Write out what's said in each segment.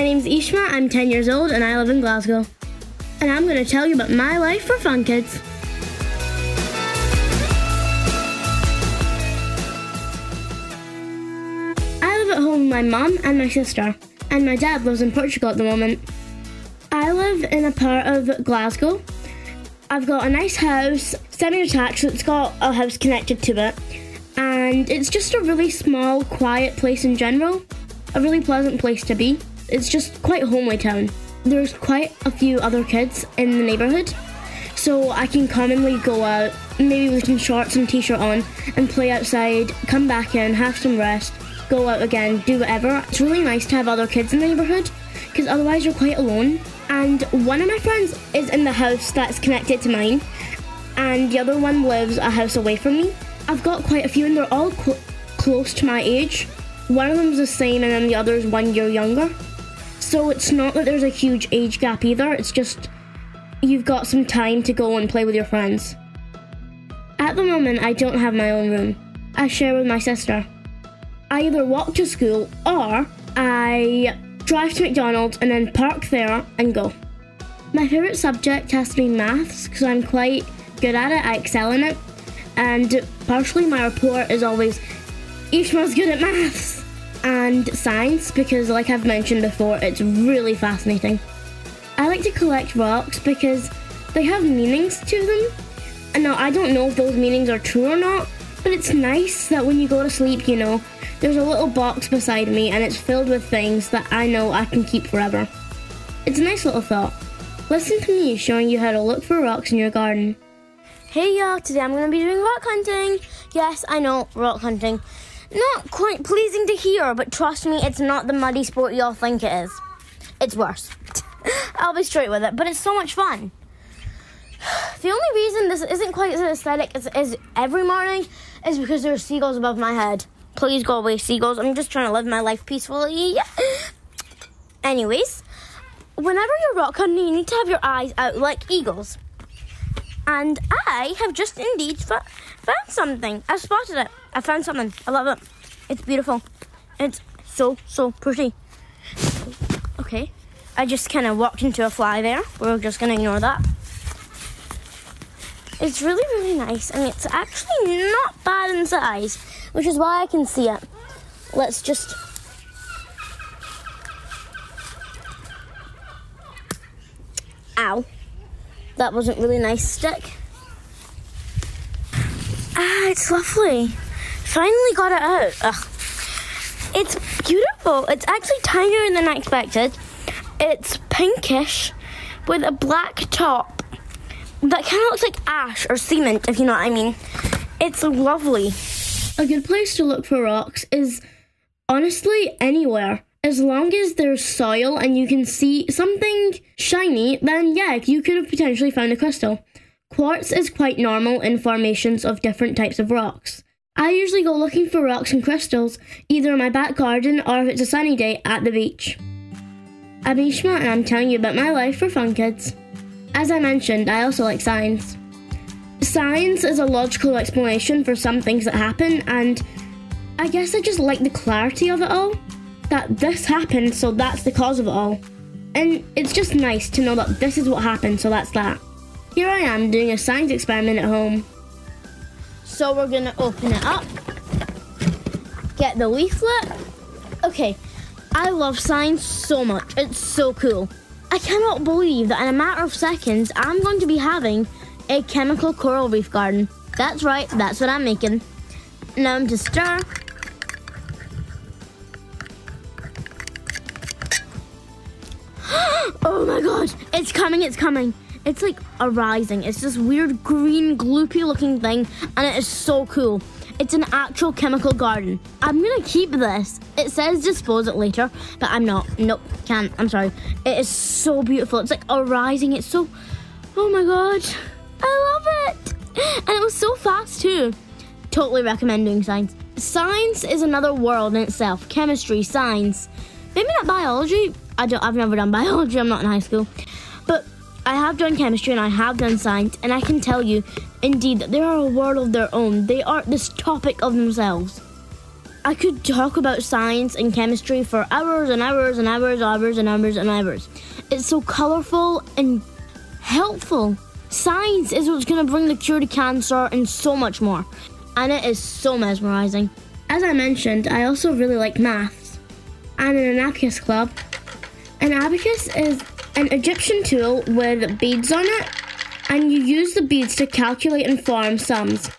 My name's Eshma, I'm 10 years old, and I live in Glasgow. And I'm going to tell you about my life for Fun Kids. I live at home with my mum and my sister, and my dad lives in Portugal at the moment. I live in a part of Glasgow. I've got a nice house, semi-attached, so it's got a house connected to it. And it's just a really small, quiet place in general. A really pleasant place to be. It's just quite a homely town. There's quite a few other kids in the neighbourhood, so I can commonly go out, maybe with some shorts and t-shirt on, and play outside, come back in, have some rest, go out again, do whatever. It's really nice to have other kids in the neighbourhood, because otherwise you're quite alone. And one of my friends is in the house that's connected to mine, and the other one lives a house away from me. I've got quite a few, and they're all close to my age. One of them's the same, and then the other's 1 year younger. So it's not that there's a huge age gap either, it's just you've got some time to go and play with your friends. At the moment, I don't have my own room. I share with my sister. I either walk to school or I drive to McDonald's and then park there and go. My favourite subject has to be maths because I'm quite good at it, I excel in it, and partially my report is always, Ishmael's good at maths. And science, because like I've mentioned before, it's really fascinating. I like to collect rocks because they have meanings to them. And now I don't know if those meanings are true or not, but it's nice that when you go to sleep, you know, there's a little box beside me and it's filled with things that I know I can keep forever. It's a nice little thought. Listen to me showing you how to look for rocks in your garden. Hey y'all, today I'm going to be doing rock hunting. Yes, I know, rock hunting. Not quite pleasing to hear, but trust me, it's not the muddy sport y'all think it is. It's worse. I'll be straight with it, but it's so much fun. The only reason this isn't quite as aesthetic as it is every morning is because there are seagulls above my head. Please go away, seagulls. I'm just trying to live my life peacefully. Anyways, whenever you're rock hunting, you need to have your eyes out like eagles. And I have just indeed found something. I've spotted it. I found something. I love it. It's beautiful. It's so pretty. Okay. I just kind of walked into a fly there. We're just going to ignore that. It's really nice. And it's actually not bad in size, which is why I can see it. Let's just... Ow. That wasn't really nice stick. Ah, it's lovely. Finally got it out. Ugh. It's beautiful. It's actually tinier than I expected. It's pinkish with a black top that kind of looks like ash or cement, if you know what I mean. It's lovely. A good place to look for rocks is honestly anywhere. As long as there's soil and you can see something shiny, then yeah, you could have potentially found a crystal. Quartz is quite normal in formations of different types of rocks. I usually go looking for rocks and crystals, either in my back garden or if it's a sunny day at the beach. I'm Eshma and I'm telling you about my life for Fun Kids. As I mentioned, I also like science. Science is a logical explanation for some things that happen, and I guess I just like the clarity of it all. That this happened, so that's the cause of it all. And it's just nice to know that this is what happened, so that's that. Here I am doing a science experiment at home. So we're gonna open it up, get the leaflet. Okay, I love science so much, it's so cool. I cannot believe that in a matter of seconds, I'm going to be having a chemical coral reef garden. That's right, that's what I'm making. Now I'm to stir. Oh my god, it's coming, it's coming. It's like arising. It's this weird green gloopy looking thing and it is so cool. It's an actual chemical garden. I'm gonna keep this. It says dispose it later, but I'm not. Nope, can't. I'm sorry. It is so beautiful. It's like arising. It's so... Oh my god. I love it. And it was so fast too. Totally recommend doing science. Science is another world in itself. Chemistry, science. Maybe not biology. I've never done biology, I'm not in high school. But I have done chemistry and I have done science, and I can tell you, indeed, that they are a world of their own. They are this topic of themselves. I could talk about science and chemistry for hours and hours and hours and hours and hours and hours. It's so colourful and helpful. Science is what's going to bring the cure to cancer and so much more. And it is so mesmerising. As I mentioned, I also really like maths. I'm in an Abacus club. An abacus is an Egyptian tool with beads on it, and you use the beads to calculate and form sums.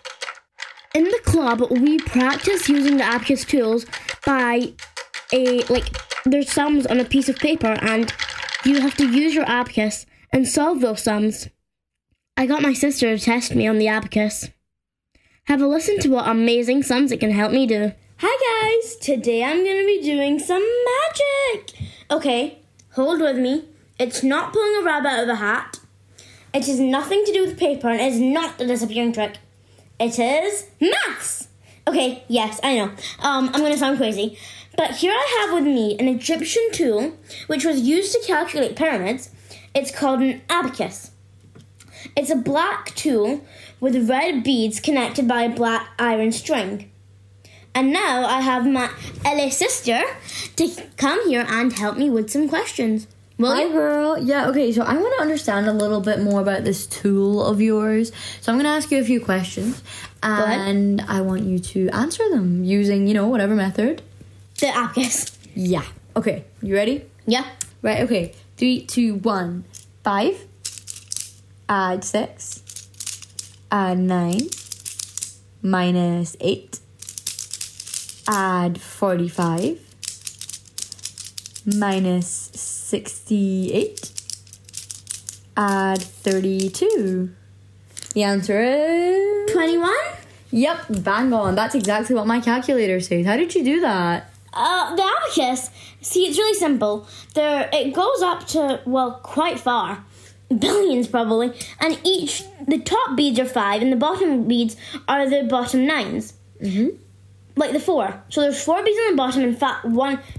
In the club, we practice using the abacus tools by there's sums on a piece of paper, and you have to use your abacus and solve those sums. I got my sister to test me on the abacus. Have a listen to what amazing sums it can help me do. Hi guys, today I'm going to be doing some magic. Okay, hold with me. It's not pulling a rabbit out of a hat. It has nothing to do with paper and is not a disappearing trick. It is maths. Okay, yes, I know. I'm going to sound crazy. But here I have with me an Egyptian tool which was used to calculate pyramids. It's called an abacus. It's a black tool with red beads connected by a black iron string. And now I have my LA sister to come here and help me with some questions. Hi, girl. Yeah, okay, so I want to understand a little bit more about this tool of yours. So I'm going to ask you a few questions. And I want you to answer them using, whatever method. The abacus. Yeah. Okay, you ready? Yeah. Right, okay. 3, 2, 1. 5. Add 6, add 9, minus 8, add 45, minus 68, add 32. The answer is... 21? Yep, bang on. That's exactly what my calculator says. How did you do that? The abacus. See, it's really simple. It goes up to, quite far. Billions probably, and the top beads are 5 and the bottom beads are the bottom 9s. Mm-hmm. Like the 4. So there's 4 beads on the bottom and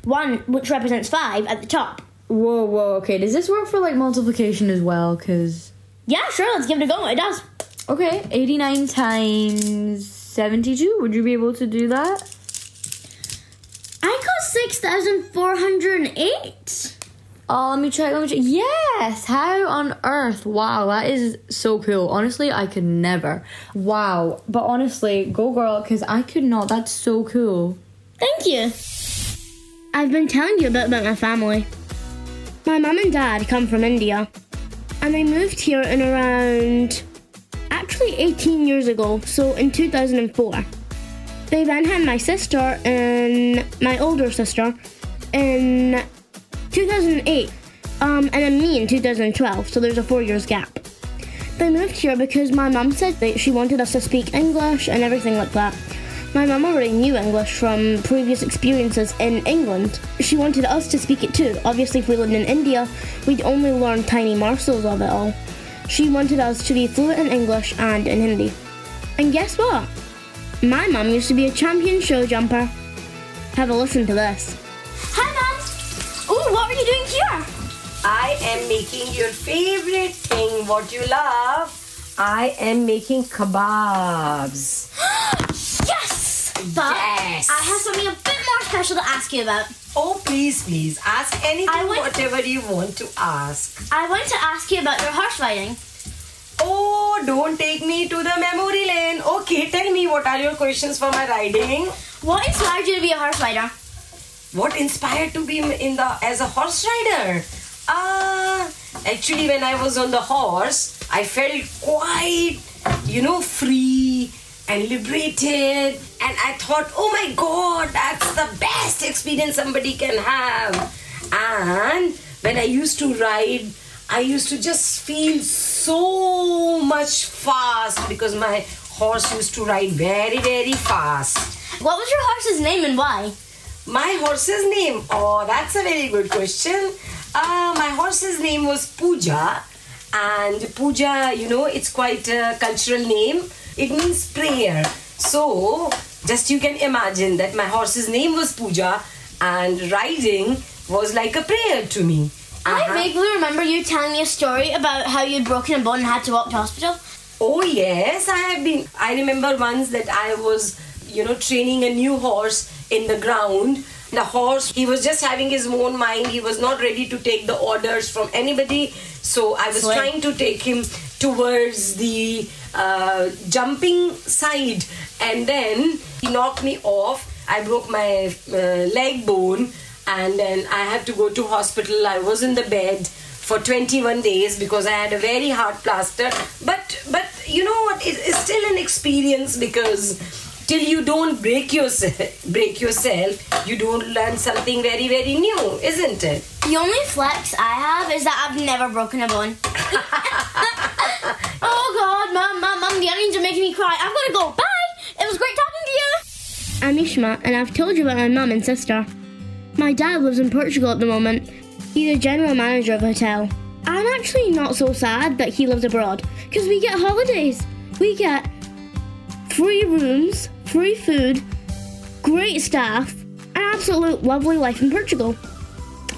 one which represents 5 at the top. Whoa, okay. Does this work for multiplication as well? Cause... Yeah, sure, let's give it a go. It does. Okay, 89 times 72. Would you be able to do that? I got 6,408. Oh, let me check. Yes! How on earth? Wow, that is so cool. Honestly, I could never. Wow. But honestly, go girl, because I could not. That's so cool. Thank you. I've been telling you a bit about my family. My mum and dad come from India, and they moved here in around... actually 18 years ago, so in 2004. They then had my sister and my older sister in... 2008, and then me in 2012, so there's a 4 years gap. They moved here because my mum said that she wanted us to speak English and everything like that. My mum already knew English from previous experiences in England. She wanted us to speak it too. Obviously, if we lived in India, we'd only learn tiny morsels of it all. She wanted us to be fluent in English and in Hindi. And guess what? My mum used to be a champion show jumper. Have a listen to this. What are you doing here? I am making your favorite thing, what you love. I am making kebabs. Yes! But yes. I have something a bit more special to ask you about. Oh, please. Ask whatever you want to ask. I want to ask you about your horse riding. Oh, don't take me to the memory lane. Okay, tell me, what are your questions for my riding? What inspired you to be a horse rider? What inspired to be as a horse rider? Actually, when I was on the horse, I felt quite, free and liberated. And I thought, oh my God, that's the best experience somebody can have. And when I used to ride, I used to just feel so much fast because my horse used to ride very, very fast. What was your horse's name and why? My horse's name? Oh, that's a very good question. My horse's name was Pooja. And Pooja, it's quite a cultural name. It means prayer. So, just you can imagine that my horse's name was Pooja and riding was like a prayer to me. Uh-huh. I vaguely remember you telling me a story about how you'd broken a bone and had to walk to hospital. Oh, yes, I remember once that I was... you know, training a new horse in the ground. The horse, he was just having his own mind. He was not ready to take the orders from anybody. So I was trying to take him towards the jumping side. And then he knocked me off. I broke my leg bone. And then I had to go to hospital. I was in the bed for 21 days because I had a very hard plaster. But you know what? It's still an experience because till you don't break yourself, you don't learn something very, very new, isn't it? The only flex I have is that I've never broken a bone. Oh, God, Mom, the onions are making me cry. I've got to go. Bye. It was great talking to you. I'm Eshma, and I've told you about my mum and sister. My dad lives in Portugal at the moment. He's a general manager of a hotel. I'm actually not so sad that he lives abroad because we get holidays. We get free rooms, free food, great staff, an absolute lovely life in Portugal.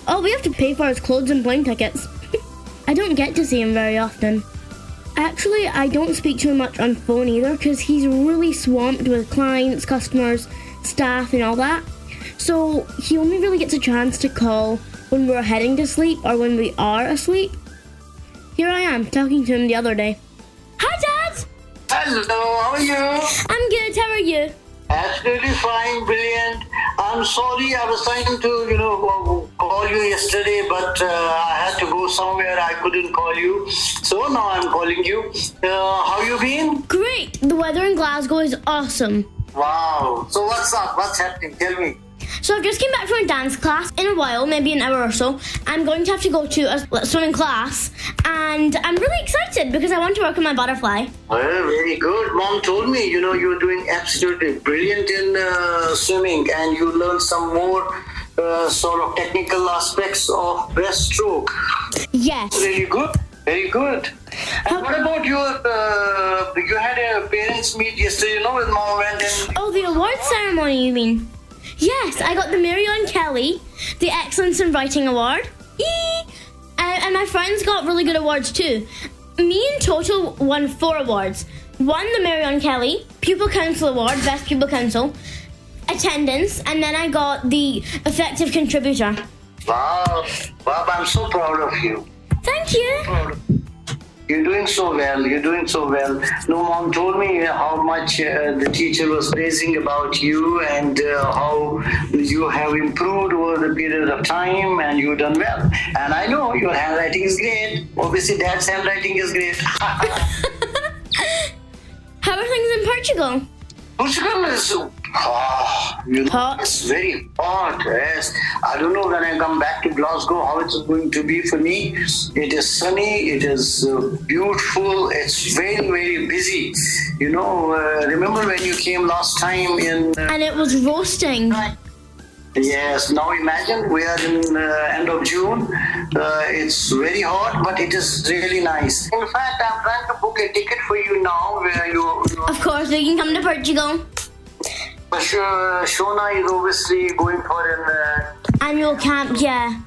All we have to pay for is clothes and plane tickets. I don't get to see him very often. Actually, I don't speak to him much on phone either because he's really swamped with clients, customers, staff and all that. So he only really gets a chance to call when we're heading to sleep or when we are asleep. Here I am talking to him the other day. Hi, Dad! Hello, how are you? I'm good, how are you? Absolutely fine, brilliant. I'm sorry, I was trying to, call you yesterday, but I had to go somewhere. I couldn't call you. So now I'm calling you. How you been? Great! The weather in Glasgow is awesome. Wow. So what's up? What's happening? Tell me. So I've just came back from a dance class. In a while, maybe an hour or so, I'm going to have to go to a swimming class. And I'm really excited because I want to work on my butterfly. Well, very good. Mom told me, you're doing absolutely brilliant in swimming. And you learn some more sort of technical aspects of breaststroke. Yes. Very good. Very good. And what about you had a parents meet yesterday, with Mom and then... Oh, the award ceremony, you mean? Yes, I got the Marion Kelly, the Excellence in Writing Award. And my friends got really good awards too. Me in total won 4 awards. Won the Marion Kelly Pupil Council Award, Best Pupil Council, Attendance, and then I got the Effective Contributor. Wow, Bob, I'm so proud of you. Thank you. You're doing so well. No, Mom told me how much the teacher was praising about you and how you have improved over the period of time and you've done well. And I know your handwriting is great. Obviously, Dad's handwriting is great. How are things in Portugal? Portugal is... hot. It's very hot, yes. I don't know when I come back to Glasgow how it's going to be for me. It is sunny, it is beautiful, it's very, very busy. Remember when you came last time in... and it was roasting. Yes, now imagine we are in the end of June. It's very hot, but it is really nice. In fact, I'm trying to book a ticket for you now where you of course, you can come to Portugal. Shona is obviously going for an annual camp, yeah.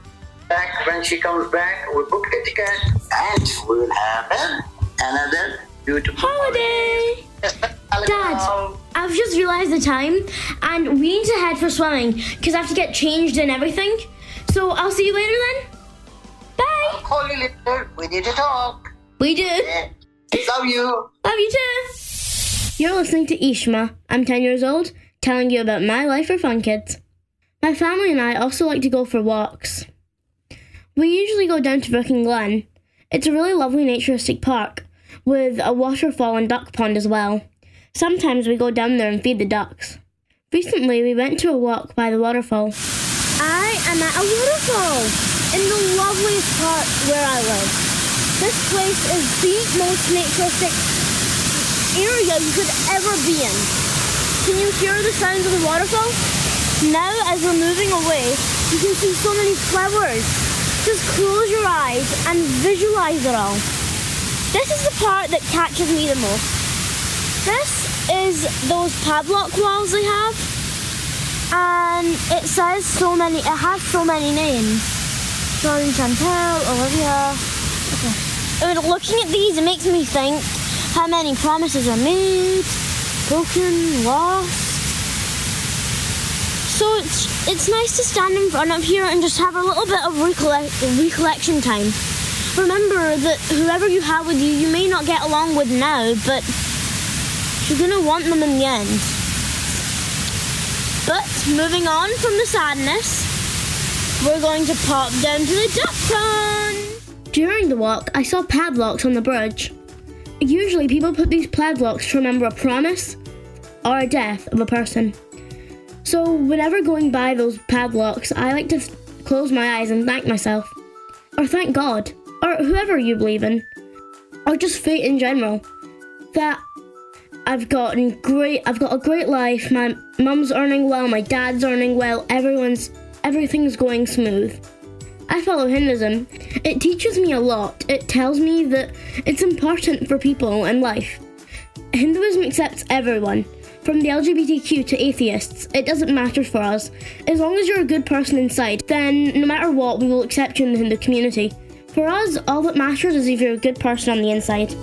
Back when she comes back, we book the ticket and we will have another beautiful holiday. Dad, I've just realised the time and we need to head for swimming because I have to get changed and everything. So I'll see you later then. Bye. I'll call you later. We need to talk. We do. Yeah. Love you. Love you too. You're listening to Eshma. I'm 10 years old, telling you about my life for Fun Kids. My family and I also like to go for walks. We usually go down to Brooking Glen. It's a really lovely naturistic park, with a waterfall and duck pond as well. Sometimes we go down there and feed the ducks. Recently, we went to a walk by the waterfall. I am at a waterfall in the loveliest part where I live. This place is the most naturistic area you could ever be in. Can you hear the sounds of the waterfall? Now, as we're moving away, you can see so many flowers. Just close your eyes and visualize it all. This is the part that catches me the most. This is those padlock walls they have, and it says so many, it has so many names. John, Chantel, Olivia. Okay. I mean, looking at these, it makes me think how many promises are made, broken, lost, So it's nice to stand in front of here and just have a little bit of recollection time. Remember that whoever you have with you, you may not get along with now, but you're going to want them in the end. But moving on from the sadness, we're going to pop down to the duck pond. During the walk, I saw padlocks on the bridge. Usually people put these padlocks to remember a promise or a death of a person. So whenever going by those padlocks, I like to close my eyes and thank myself. Or thank God, or whoever you believe in, or just fate in general, that I've got a great life, my mum's earning well, my dad's earning well, everything's going smooth. I follow Hinduism. It teaches me a lot. It tells me that it's important for people in life. Hinduism accepts everyone, from the LGBTQ to atheists. It doesn't matter for us. As long as you're a good person inside, then no matter what, we will accept you in the Hindu community. For us, all that matters is if you're a good person on the inside.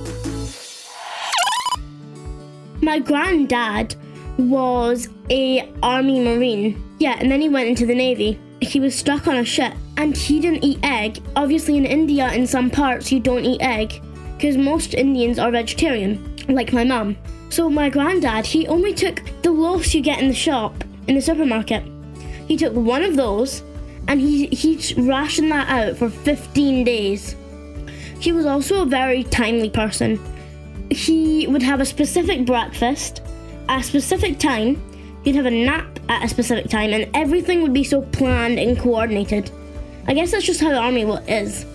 My granddad was a army marine. Yeah, and then he went into the navy. He was stuck on a ship and he didn't eat egg. Obviously in India, in some parts, you don't eat egg because most Indians are vegetarian, like my mum. So my granddad, he only took the loaves you get in the shop, in the supermarket. He took one of those and he rationed that out for 15 days. He was also a very timely person. He would have a specific breakfast at a specific time. He'd have a nap at a specific time, and everything would be so planned and coordinated. I guess that's just how the army is.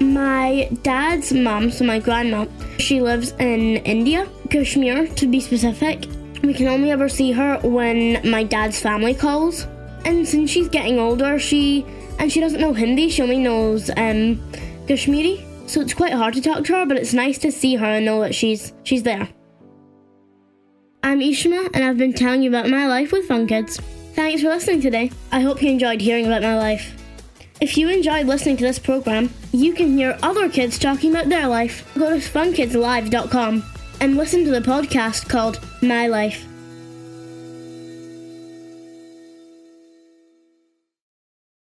My dad's mum, so my grandma, she lives in India, Kashmir to be specific. We can only ever see her when my dad's family calls. And since she's getting older, she doesn't know Hindi, she only knows Kashmiri. So it's quite hard to talk to her, but it's nice to see her and know that she's there. I'm Eshma, and I've been telling you about my life with Fun Kids. Thanks for listening today. I hope you enjoyed hearing about my life. If you enjoyed listening to this program, you can hear other kids talking about their life. Go to funkidslive.com and listen to the podcast called My Life.